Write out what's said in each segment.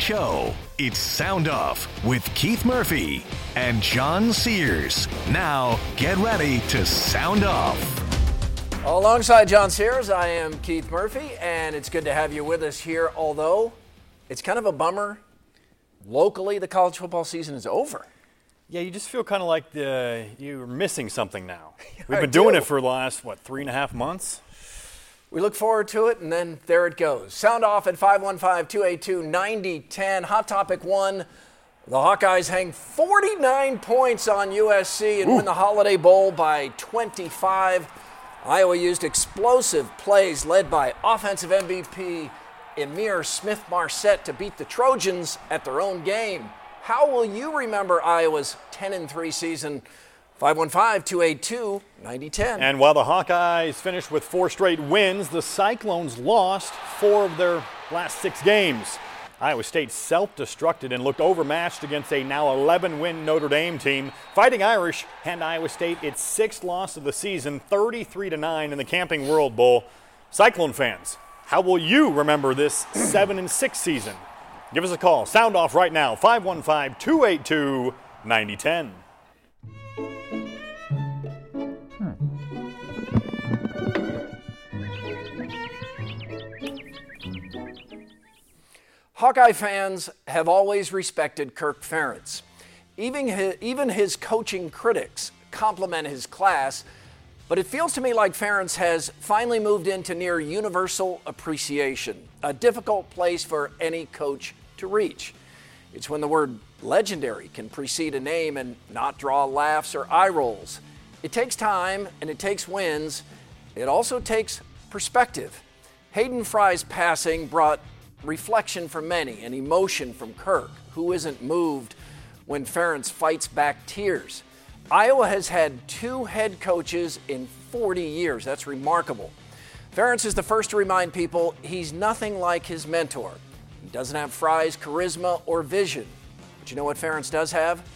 Show. It's Sound Off with Keith Murphy and John Sears. Now, get ready to Sound Off. Alongside John Sears, I am Keith Murphy, and it's good to have you with us here, although it's kind of a bummer. Locally, the college football season is over. Yeah, you just feel kind of like you're missing something now. We've been doing it for the last, 3.5 months? We look forward to it, and then there it goes. Sound off at 515-282-9010. Hot Topic 1, the Hawkeyes hang 49 points on USC and win the Holiday Bowl by 25. Iowa used explosive plays led by offensive MVP Amir Smith-Marset to beat the Trojans at their own game. How will you remember Iowa's 10-3 season? 515-282-9010. And while the Hawkeyes finished with 4 straight wins, the Cyclones lost 4 of their last 6 games. Iowa State self-destructed and looked overmatched against a now 11-win Notre Dame team. Fighting Irish hand Iowa State its 6th loss of the season, 33-9 in the Camping World Bowl. Cyclone fans, how will you remember this 7-6 season? Give us a call. Sound off right now, 515-282-9010. Hawkeye fans have always respected Kirk Ferentz. Even his coaching critics compliment his class, but it feels to me like Ferentz has finally moved into near universal appreciation, a difficult place for any coach to reach. It's when the word legendary can precede a name and not draw laughs or eye rolls. It takes time and it takes wins. It also takes perspective. Hayden Fry's passing brought reflection from many and emotion from Kirk, who isn't moved when Ferentz fights back tears. Iowa has had 2 head coaches in 40 years. That's remarkable. Ferentz is the first to remind people he's nothing like his mentor. He doesn't have Fry's charisma or vision. But you know what Ferentz does have?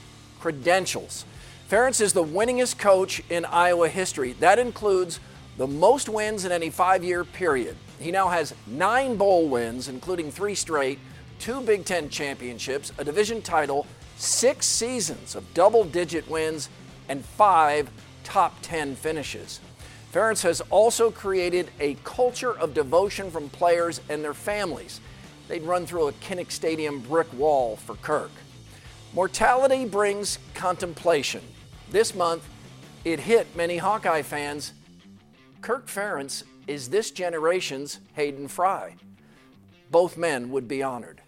Credentials. Ferentz is the winningest coach in Iowa history. That includes the most wins in any 5-year period. He now has 9 bowl wins, including 3 straight, 2 Big Ten championships, a division title, 6 seasons of double-digit wins, and 5 top 10 finishes. Ferentz has also created a culture of devotion from players and their families. They'd run through a Kinnick Stadium brick wall for Kirk. Mortality brings contemplation. This month, it hit many Hawkeye fans. Kirk Ferentz is this generation's Hayden Fry. Both men would be honored.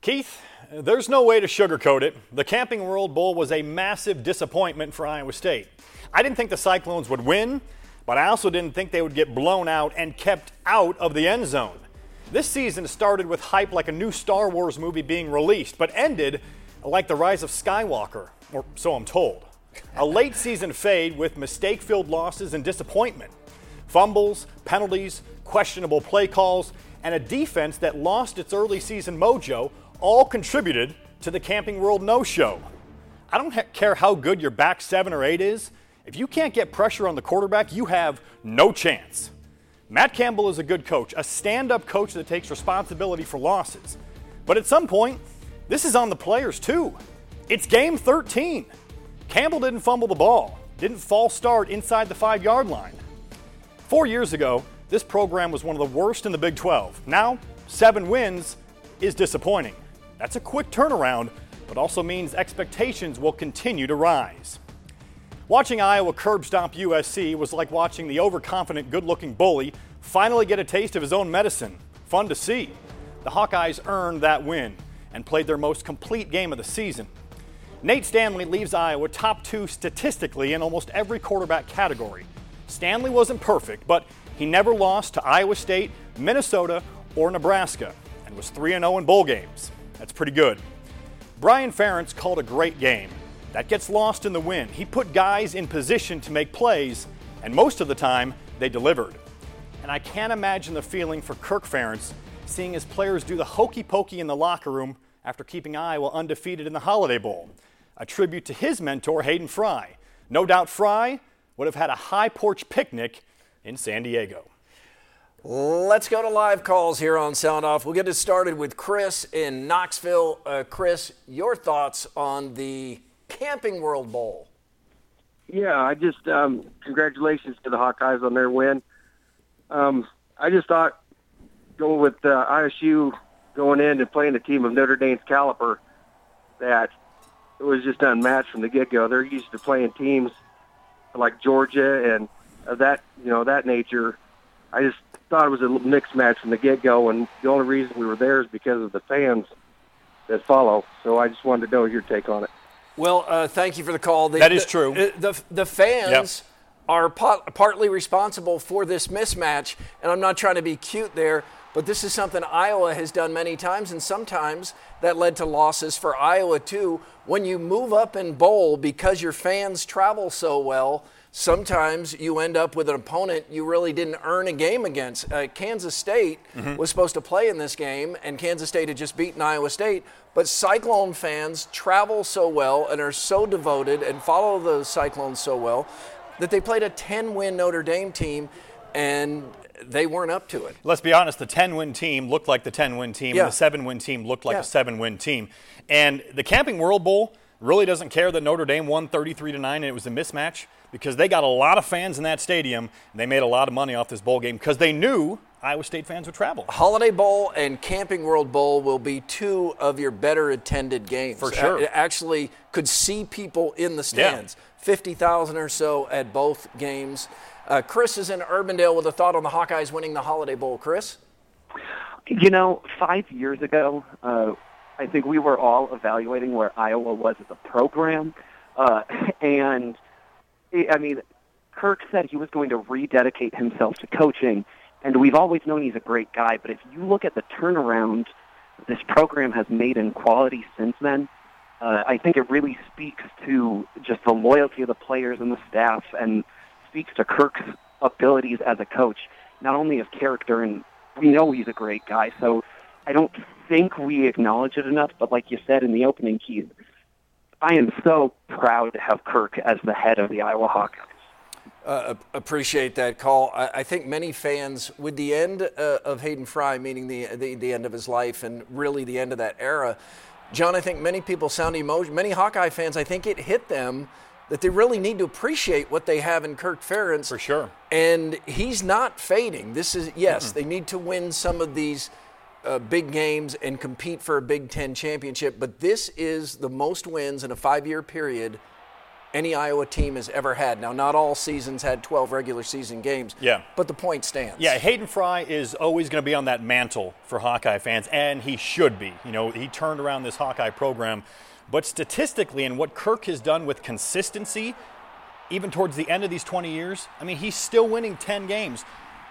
Keith, there's no way to sugarcoat it. The Camping World Bowl was a massive disappointment for Iowa State. I didn't think the Cyclones would win, but I also didn't think they would get blown out and kept out of the end zone. This season started with hype like a new Star Wars movie being released, but ended like the Rise of Skywalker, or so I'm told. A late season fade with mistake-filled losses and disappointment. Fumbles, penalties, questionable play calls, and a defense that lost its early season mojo all contributed to the Camping World no-show. I don't care how good your back 7 or 8 is. If you can't get pressure on the quarterback, you have no chance. Matt Campbell is a good coach, a stand-up coach that takes responsibility for losses. But at some point, this is on the players too. It's game 13. Campbell didn't fumble the ball, didn't false start inside the 5-yard line. 4 years ago, this program was one of the worst in the Big 12. Now, 7 wins is disappointing. That's a quick turnaround, but also means expectations will continue to rise. Watching Iowa curb stomp USC was like watching the overconfident, good-looking bully finally get a taste of his own medicine. Fun to see. The Hawkeyes earned that win and played their most complete game of the season. Nate Stanley leaves Iowa top 2 statistically in almost every quarterback category. Stanley wasn't perfect, but he never lost to Iowa State, Minnesota, or Nebraska, and was 3-0 in bowl games. That's pretty good. Brian Ferentz called a great game. That gets lost in the win. He put guys in position to make plays, and most of the time, they delivered. And I can't imagine the feeling for Kirk Ferentz seeing his players do the hokey-pokey in the locker room after keeping Iowa undefeated in the Holiday Bowl. A tribute to his mentor, Hayden Fry. No doubt Fry would have had a high porch picnic in San Diego. Let's go to live calls here on Soundoff. We'll get it started with Chris in Knoxville. Chris, your thoughts on the Camping World Bowl? Yeah, I just congratulations to the Hawkeyes on their win. I just thought going with ISU going in and playing the team of Notre Dame's caliber, that it was just unmatched from the get-go. They're used to playing teams like Georgia and that nature. I just thought it was a mixed match from the get-go, and the only reason we were there is because of the fans that follow. So I just wanted to know your take on it. Well, thank you for the call. That is true. The fans are partly responsible for this mismatch, and I'm not trying to be cute there, but this is something Iowa has done many times, and sometimes that led to losses for Iowa too. When you move up in bowl because your fans travel so well, sometimes you end up with an opponent you really didn't earn a game against. Kansas State was supposed to play in this game, and Kansas State had just beaten Iowa State, but Cyclone fans travel so well and are so devoted and follow those Cyclones so well that they played a 10-win Notre Dame team, and they weren't up to it. Let's be honest, the 10-win team looked like the 10-win team, and the 7-win team looked like a 7-win team. And the Camping World Bowl really doesn't care that Notre Dame won 33-9 and it was a mismatch, because they got a lot of fans in that stadium, and they made a lot of money off this bowl game because they knew Iowa State fans would travel. Holiday Bowl and Camping World Bowl will be two of your better attended games. For sure. It actually could see people in the stands, 50,000 or so at both games. Chris is in Urbandale with a thought on the Hawkeyes winning the Holiday Bowl. Chris? You know, 5 years ago, I think we were all evaluating where Iowa was as a program. And, I mean, Kirk said he was going to rededicate himself to coaching, and we've always known he's a great guy. But if you look at the turnaround this program has made in quality since then, I think it really speaks to just the loyalty of the players and the staff, and speaks to Kirk's abilities as a coach, not only of character, and we know he's a great guy, so I don't think we acknowledge it enough, but like you said in the opening, Keith, I am so proud to have Kirk as the head of the Iowa Hawkeyes. Appreciate that call. I think many fans, with the end of Hayden Fry, meaning the end of his life and really the end of that era, John, I think many people sound emotional. Many Hawkeye fans, I think it hit them that they really need to appreciate what they have in Kirk Ferentz. For sure. And he's not fading. This is, they need to win some of these big games and compete for a Big Ten championship, but this is the most wins in a 5-year period any Iowa team has ever had. Now, not all seasons had 12 regular season games, but the point stands. Yeah, Hayden Fry is always going to be on that mantle for Hawkeye fans, and he should be. You know, he turned around this Hawkeye program. But statistically, and what Kirk has done with consistency, even towards the end of these 20 years, I mean, he's still winning 10 games.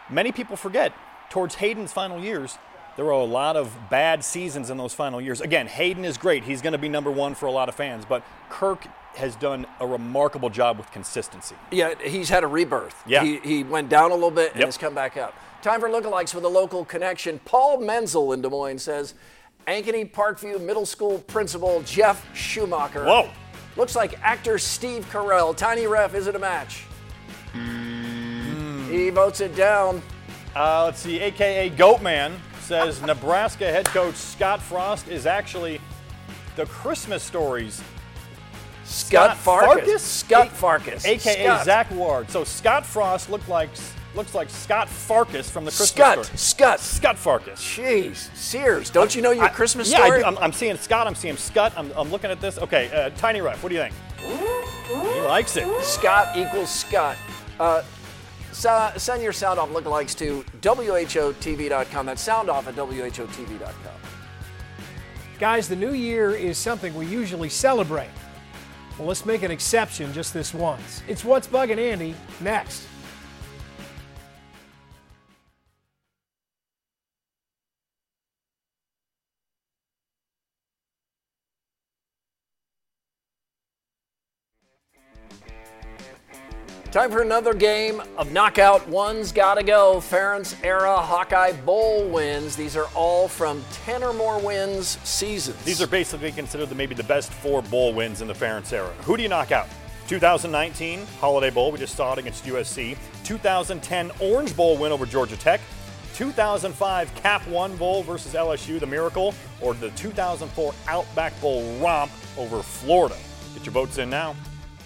Many people forget, towards Hayden's final years, there were a lot of bad seasons in those final years. Again, Hayden is great. He's going to be number one for a lot of fans. But Kirk has done a remarkable job with consistency. Yeah, he's had a rebirth. Yeah. He went down a little bit and has come back up. Time for lookalikes with a local connection. Paul Menzel in Des Moines says, Ankeny Parkview Middle School principal Jeff Schumacher. Whoa. Looks like actor Steve Carell. Tiny ref, is it a match? He votes it down. Let's see, a.k.a. Goatman says Nebraska head coach Scott Frost is actually the Christmas Stories Scott Farkas. Scott Farkas. A.K.A. Scott. Zach Ward. So Scott Frost looks like Scott Farkas from the Christmas Story. Scott Farkas. Jeez, Sears, don't you know your Christmas story? Yeah, I'm seeing Scott, I'm seeing Scott, I'm looking at this. Okay, Tiny Ref, what do you think? He likes it. Scott equals Scott. Send your Soundoff lookalikes to WHOTV.com. That's Soundoff at WHOTV.com. Guys, the new year is something we usually celebrate. Well, let's make an exception just this once. It's What's Buggin' Andy next. Time for another game of knockout. One's gotta go. Ferentz era Hawkeye Bowl wins. These are all from 10 or more wins seasons. These are basically considered maybe the best four bowl wins in the Ferentz era. Who do you knock out? 2019 Holiday Bowl, we just saw it against USC. 2010 Orange Bowl win over Georgia Tech. 2005 Cap One Bowl versus LSU, the Miracle. Or the 2004 Outback Bowl romp over Florida. Get your votes in now.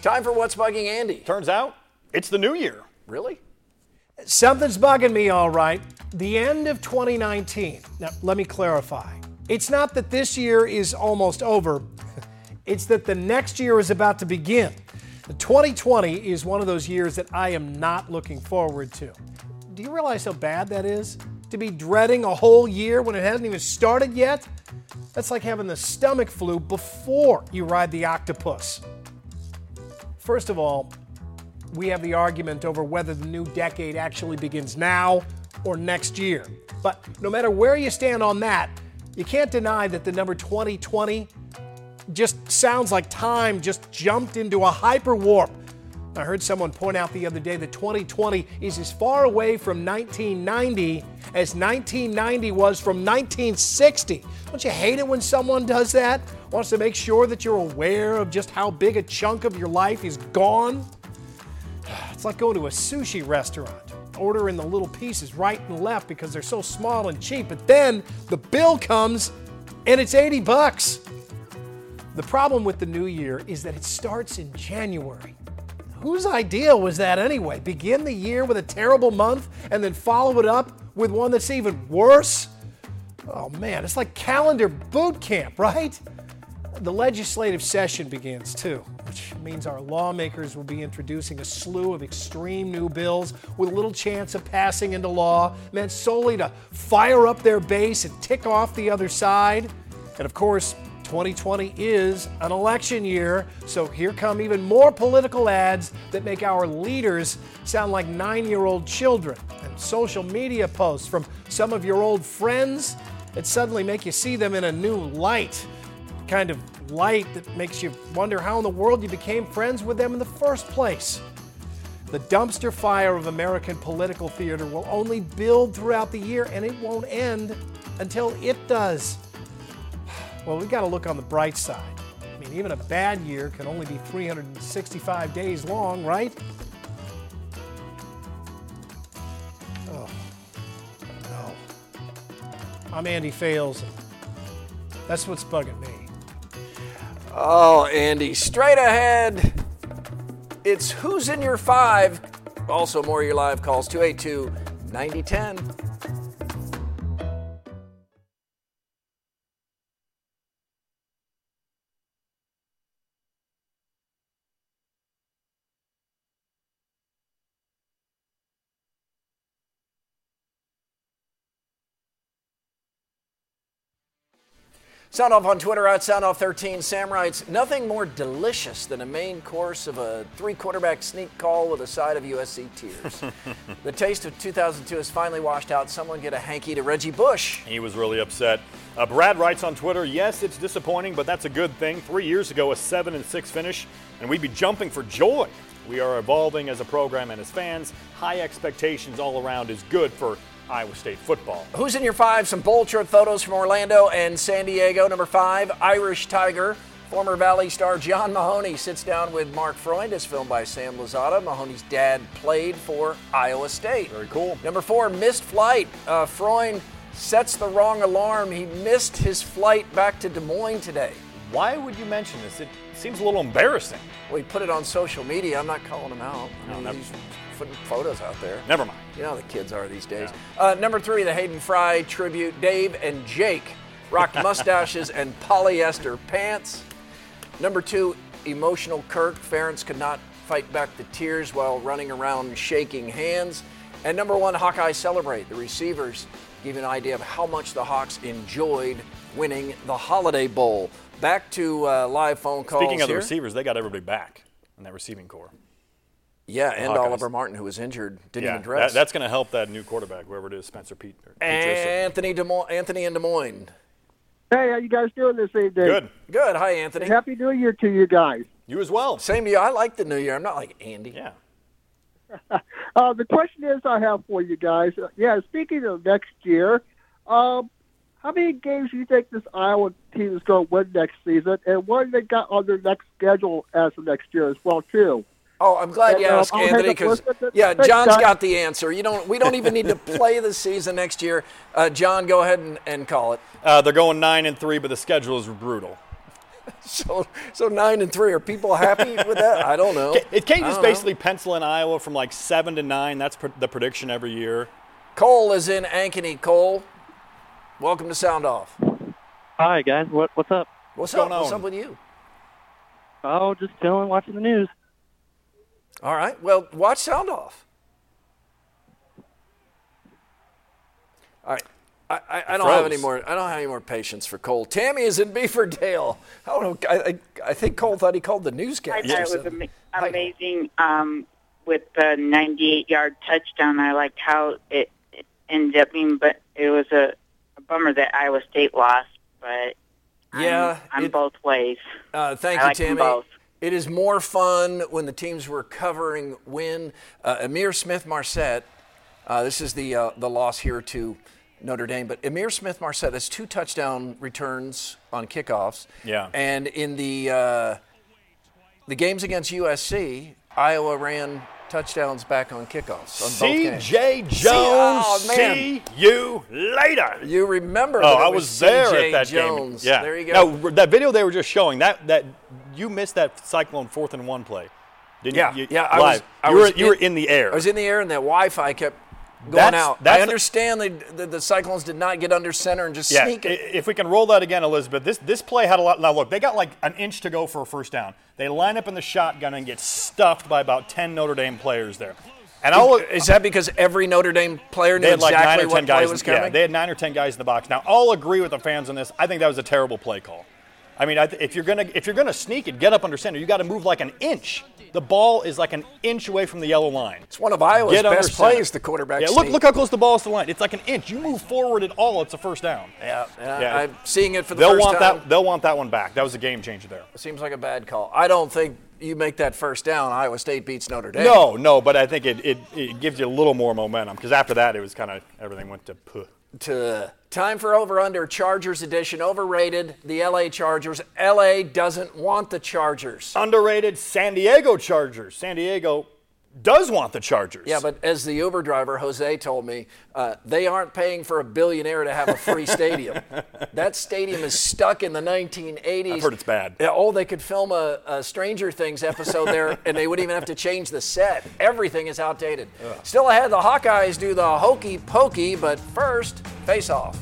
Time for What's Bugging Andy. Turns out, it's the new year. Really? Something's bugging me, all right. The end of 2019. Now, let me clarify. It's not that this year is almost over. It's that the next year is about to begin. 2020 is one of those years that I am not looking forward to. Do you realize how bad that is? To be dreading a whole year when it hasn't even started yet? That's like having the stomach flu before you ride the octopus. First of all, we have the argument over whether the new decade actually begins now or next year. But no matter where you stand on that, you can't deny that the number 2020 just sounds like time just jumped into a hyperwarp. I heard someone point out the other day that 2020 is as far away from 1990 as 1990 was from 1960. Don't you hate it when someone does that? Wants to make sure that you're aware of just how big a chunk of your life is gone? It's like going to a sushi restaurant, ordering the little pieces right and left because they're so small and cheap, but then the bill comes and it's $80. The problem with the new year is that it starts in January. Whose idea was that anyway? Begin the year with a terrible month and then follow it up with one that's even worse? Oh man, it's like calendar boot camp, right? The legislative session begins too, which means our lawmakers will be introducing a slew of extreme new bills with little chance of passing into law, meant solely to fire up their base and tick off the other side. And of course, 2020 is an election year, so here come even more political ads that make our leaders sound like 9-year-old children, and social media posts from some of your old friends that suddenly make you see them in a new light. Kind of light that makes you wonder how in the world you became friends with them in the first place. The dumpster fire of American political theater will only build throughout the year, and it won't end until it does. Well, we've got to look on the bright side. I mean, even a bad year can only be 365 days long, right? Oh, no. I'm Andy Fales. That's what's bugging me. Oh, Andy, straight ahead, it's Who's in Your Five. Also, more of your live calls, 282-9010. Soundoff on Twitter, at Soundoff13. Sam writes, nothing more delicious than a main course of a three-quarterback sneak call with a side of USC tears. The taste of 2002 is finally washed out. Someone get a hanky to Reggie Bush. He was really upset. Brad writes on Twitter, yes, it's disappointing, but that's a good thing. 3 years ago, a 7-6 finish, and we'd be jumping for joy. We are evolving as a program and as fans. High expectations all around is good for Iowa State football. Who's in your five? Some bowl trip photos from Orlando and San Diego. Number five, Irish Tiger. Former Valley star John Mahoney sits down with Mark Freund. It's filmed by Sam Lozada. Mahoney's dad played for Iowa State. Very cool. Number four, missed flight. Freund sets the wrong alarm. He missed his flight back to Des Moines today. Why would you mention this? It seems a little embarrassing. Well, he put it on social media. I'm not calling him out. He's putting photos out there. Never mind. You know how the kids are these days. Yeah. Number three, the Hayden Fry tribute. Dave and Jake rocked mustaches and polyester pants. Number two, emotional Kirk Ferentz could not fight back the tears while running around shaking hands. And number one, Hawkeyes celebrate. The receivers give an idea of how much the Hawks enjoyed winning the Holiday Bowl. Back to live phone calls. Speaking of the receivers, they got everybody back in that receiving corps. Yeah, and Hawkeyes. Oliver Martin, who was injured, didn't even dress. That's going to help that new quarterback, whoever it is, Spencer Petras. Anthony in Des Moines. Hey, how you guys doing this evening? Good. Hi, Anthony. And Happy New Year to you guys. You as well. Same to you. I like the New Year. I'm not like Andy. Yeah. The question is I have for you guys. Speaking of next year, how many games do you think this Iowa team is going to win next season? And what have they got on their next schedule as of next year as well, too? Oh, I'm glad you asked, Anthony, because, John's got the answer. We don't even need to play the season next year. John, go ahead and call it. They're going 9-3, but the schedule is brutal. So 9-3. Are people happy with that? I don't know. It can't just basically pencil in Iowa from like 7-9. That's the prediction every year. Cole is in Ankeny. Cole, welcome to Soundoff. Hi, guys. What's up? What's going on? What's up with you? Oh, just chilling, watching the news. All right. Well, watch Soundoff. All right. I don't have any more. I don't have any more patience for Cole. Tammy is in Beaverdale. I think Cole thought he called the newscast. I thought it was amazing with the 98-yard touchdown. I liked how it ended up being, but it was a bummer that Iowa State lost. But I'm both ways. Thank you, Tammy. Both. It is more fun when the teams we're covering win. Amir Smith-Marset. This is the loss here to Notre Dame, but Amir Smith-Marset has 2 touchdown returns on kickoffs. Yeah. And in the games against USC, Iowa ran touchdowns back on kickoffs on both games. C.J. Jones, see you later. You remember that I was there at that Jones game. Yeah. There you go. Now, that video they were just showing, that you missed that Cyclone 4th-and-1 play, didn't you? Yeah, live. You were in the air. I was in the air, and that Wi-Fi kept going out. I understand the Cyclones did not get under center and just sneak it. If we can roll that again, Elizabeth, this play had a lot. Now, look, they got like an inch to go for a first down. They line up in the shotgun and get stuffed by about 10 Notre Dame players there. And is that because every Notre Dame player knew exactly what play was coming? Yeah, they had 9 or 10 guys in the box. Now, I'll agree with the fans on this. I think that was a terrible play call. I mean, if you're gonna sneak it, get up under center. You got to move like an inch. The ball is like an inch away from the yellow line. It's one of Iowa's best plays. The quarterback. Yeah, look how close the ball is to the line. It's like an inch. You move forward at all, it's a first down. Yeah. I'm seeing it for the first time. They'll want that one back. That was a game changer there. It seems like a bad call. I don't think you make that first down, Iowa State beats Notre Dame. No, but I think it gives you a little more momentum because after that it was kind of everything went to puh. Time for over-under, Chargers edition. Overrated, the L.A. Chargers. L.A. doesn't want the Chargers. Underrated, San Diego Chargers. San Diego does want the Chargers. Yeah, but as the Uber driver, Jose, told me, they aren't paying for a billionaire to have a free stadium. That stadium is stuck in the 1980s. I've heard it's bad. Oh, they could film a Stranger Things episode there, and they wouldn't even have to change the set. Everything is outdated. Ugh. Still ahead, the Hawkeyes do the hokey pokey, but first, face off.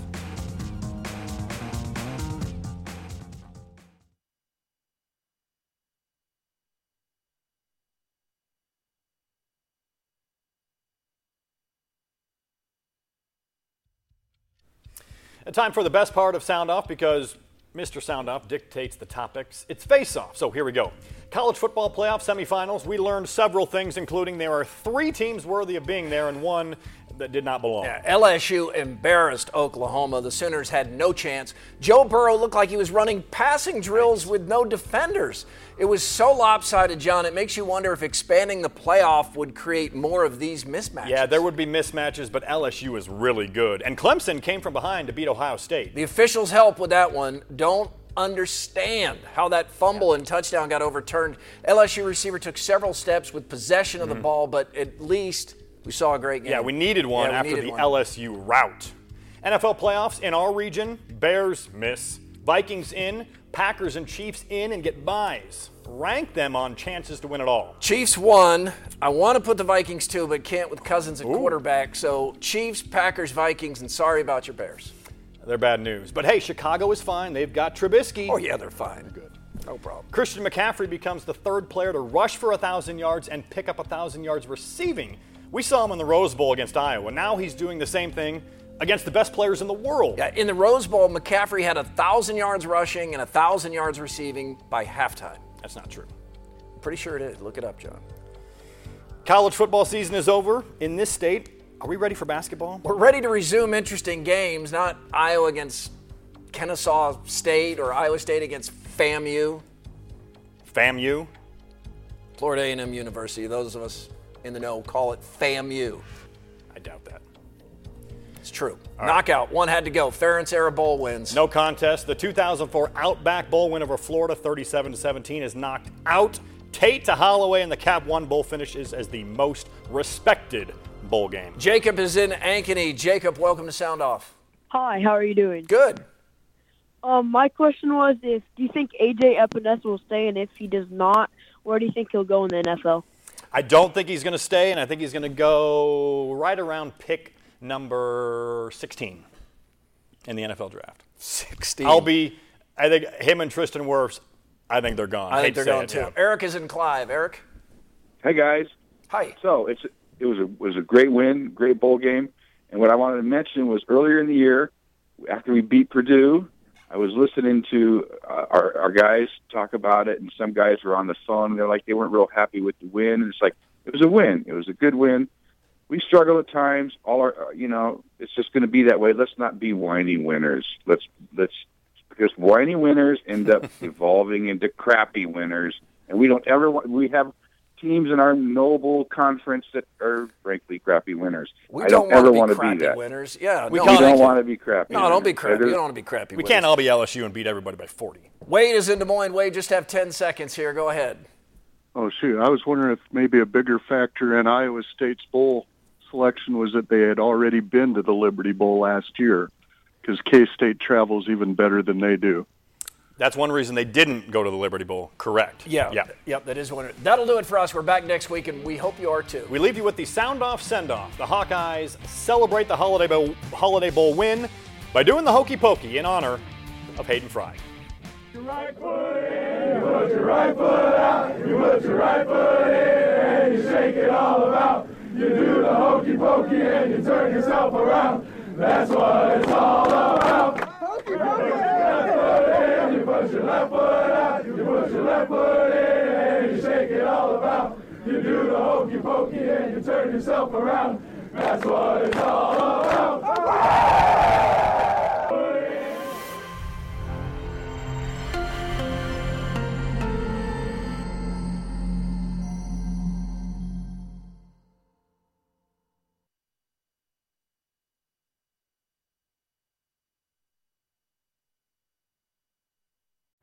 Time for the best part of Soundoff because Mr. Soundoff dictates the topics. It's face-off, so here we go. College football playoff semifinals. We learned several things, including there are 3 teams worthy of being there and one that did not belong. Yeah, LSU embarrassed Oklahoma. The Sooners had no chance. Joe Burrow looked like he was running passing drills with no defenders. It was so lopsided, John, it makes you wonder if expanding the playoff would create more of these mismatches. Yeah, there would be mismatches, but LSU is really good. And Clemson came from behind to beat Ohio State. The officials help with that one. Don't understand how that fumble and touchdown got overturned. LSU receiver took several steps with possession of the ball, but at least we saw a great game. Yeah, we needed one after the LSU rout. NFL playoffs in our region, Bears miss. Vikings in, Packers and Chiefs in and get buys. Rank them on chances to win it all. Chiefs won. I want to put the Vikings too, but can't with Cousins at quarterback. So Chiefs, Packers, Vikings, and sorry about your Bears. They're bad news. But hey, Chicago is fine. They've got Trubisky. Oh, yeah, they're fine. They're good. No problem. Christian McCaffrey becomes the third player to rush for 1,000 yards and pick up 1,000 yards receiving. We saw him in the Rose Bowl against Iowa. Now he's doing the same thing against the best players in the world. Yeah, in the Rose Bowl, McCaffrey had 1,000 yards rushing and 1,000 yards receiving by halftime. That's not true. I'm pretty sure it is. Look it up, John. College football season is over in this state. Are we ready for basketball? We're ready to resume interesting games, not Iowa against Kennesaw State or Iowa State against FAMU. FAMU? Florida A&M University. Those of us in the know call it FAMU. I doubt that. It's true. All knockout. Right. One had to go. Ferentz era bowl wins. No contest. The 2004 Outback Bowl win over Florida 37-17 is knocked out. Tate to Holloway, and the Cap 1 Bowl finishes as the most respected bowl game. Jacob is in Ankeny. Jacob, welcome to Sound Off. Hi, how are you doing? Good. My question was, do you think AJ Epenesa will stay, and if he does not, where do you think he'll go in the NFL? I don't think he's going to stay, and I think he's going to go right around pick number 16 in the NFL draft. 16. I think him and Tristan Wirfs, I think they're gone. I think they're gone too. Yeah. Eric is in Clive. Eric? Hey, guys. Hi. So, it was a great win, great bowl game. And what I wanted to mention was earlier in the year, after we beat Purdue, I was listening to our guys talk about it, and some guys were on the phone, and they're like, they weren't real happy with the win. And it's like, it was a win. It was a good win. We struggle at times. All our, it's just going to be that way. Let's not be whiny winners. Let's because whiny winners end up evolving into crappy winners, and we don't ever want, we have teams in our noble conference that are, frankly, crappy winners. We don't ever want to be that. Winners. Yeah, we don't want to be crappy. No, don't be crappy. We don't want to be crappy. We can't all be LSU and beat everybody by 40. Wade is in Des Moines. Wade, just have 10 seconds here. Go ahead. Oh, shoot. I was wondering if maybe a bigger factor in Iowa State's bowl selection was that they had already been to the Liberty Bowl last year, because K-State travels even better than they do. That's one reason they didn't go to the Liberty Bowl. Correct. Yeah. Yep, that is one. That'll do it for us. We're back next week, and we hope you are too. We leave you with the Soundoff Send-Off. The Hawkeyes celebrate the Holiday Bowl win by doing the Hokey Pokey in honor of Hayden Fry. Your right foot in, you put your right foot out, you put your right foot in, and you shake it all about. You do the Hokey Pokey, and you turn yourself around. That's what it's all about. You push your left foot in, you push your left foot out, you push your left foot in, and you shake it all about. You do the hokey pokey and you turn yourself around. That's what it's all about.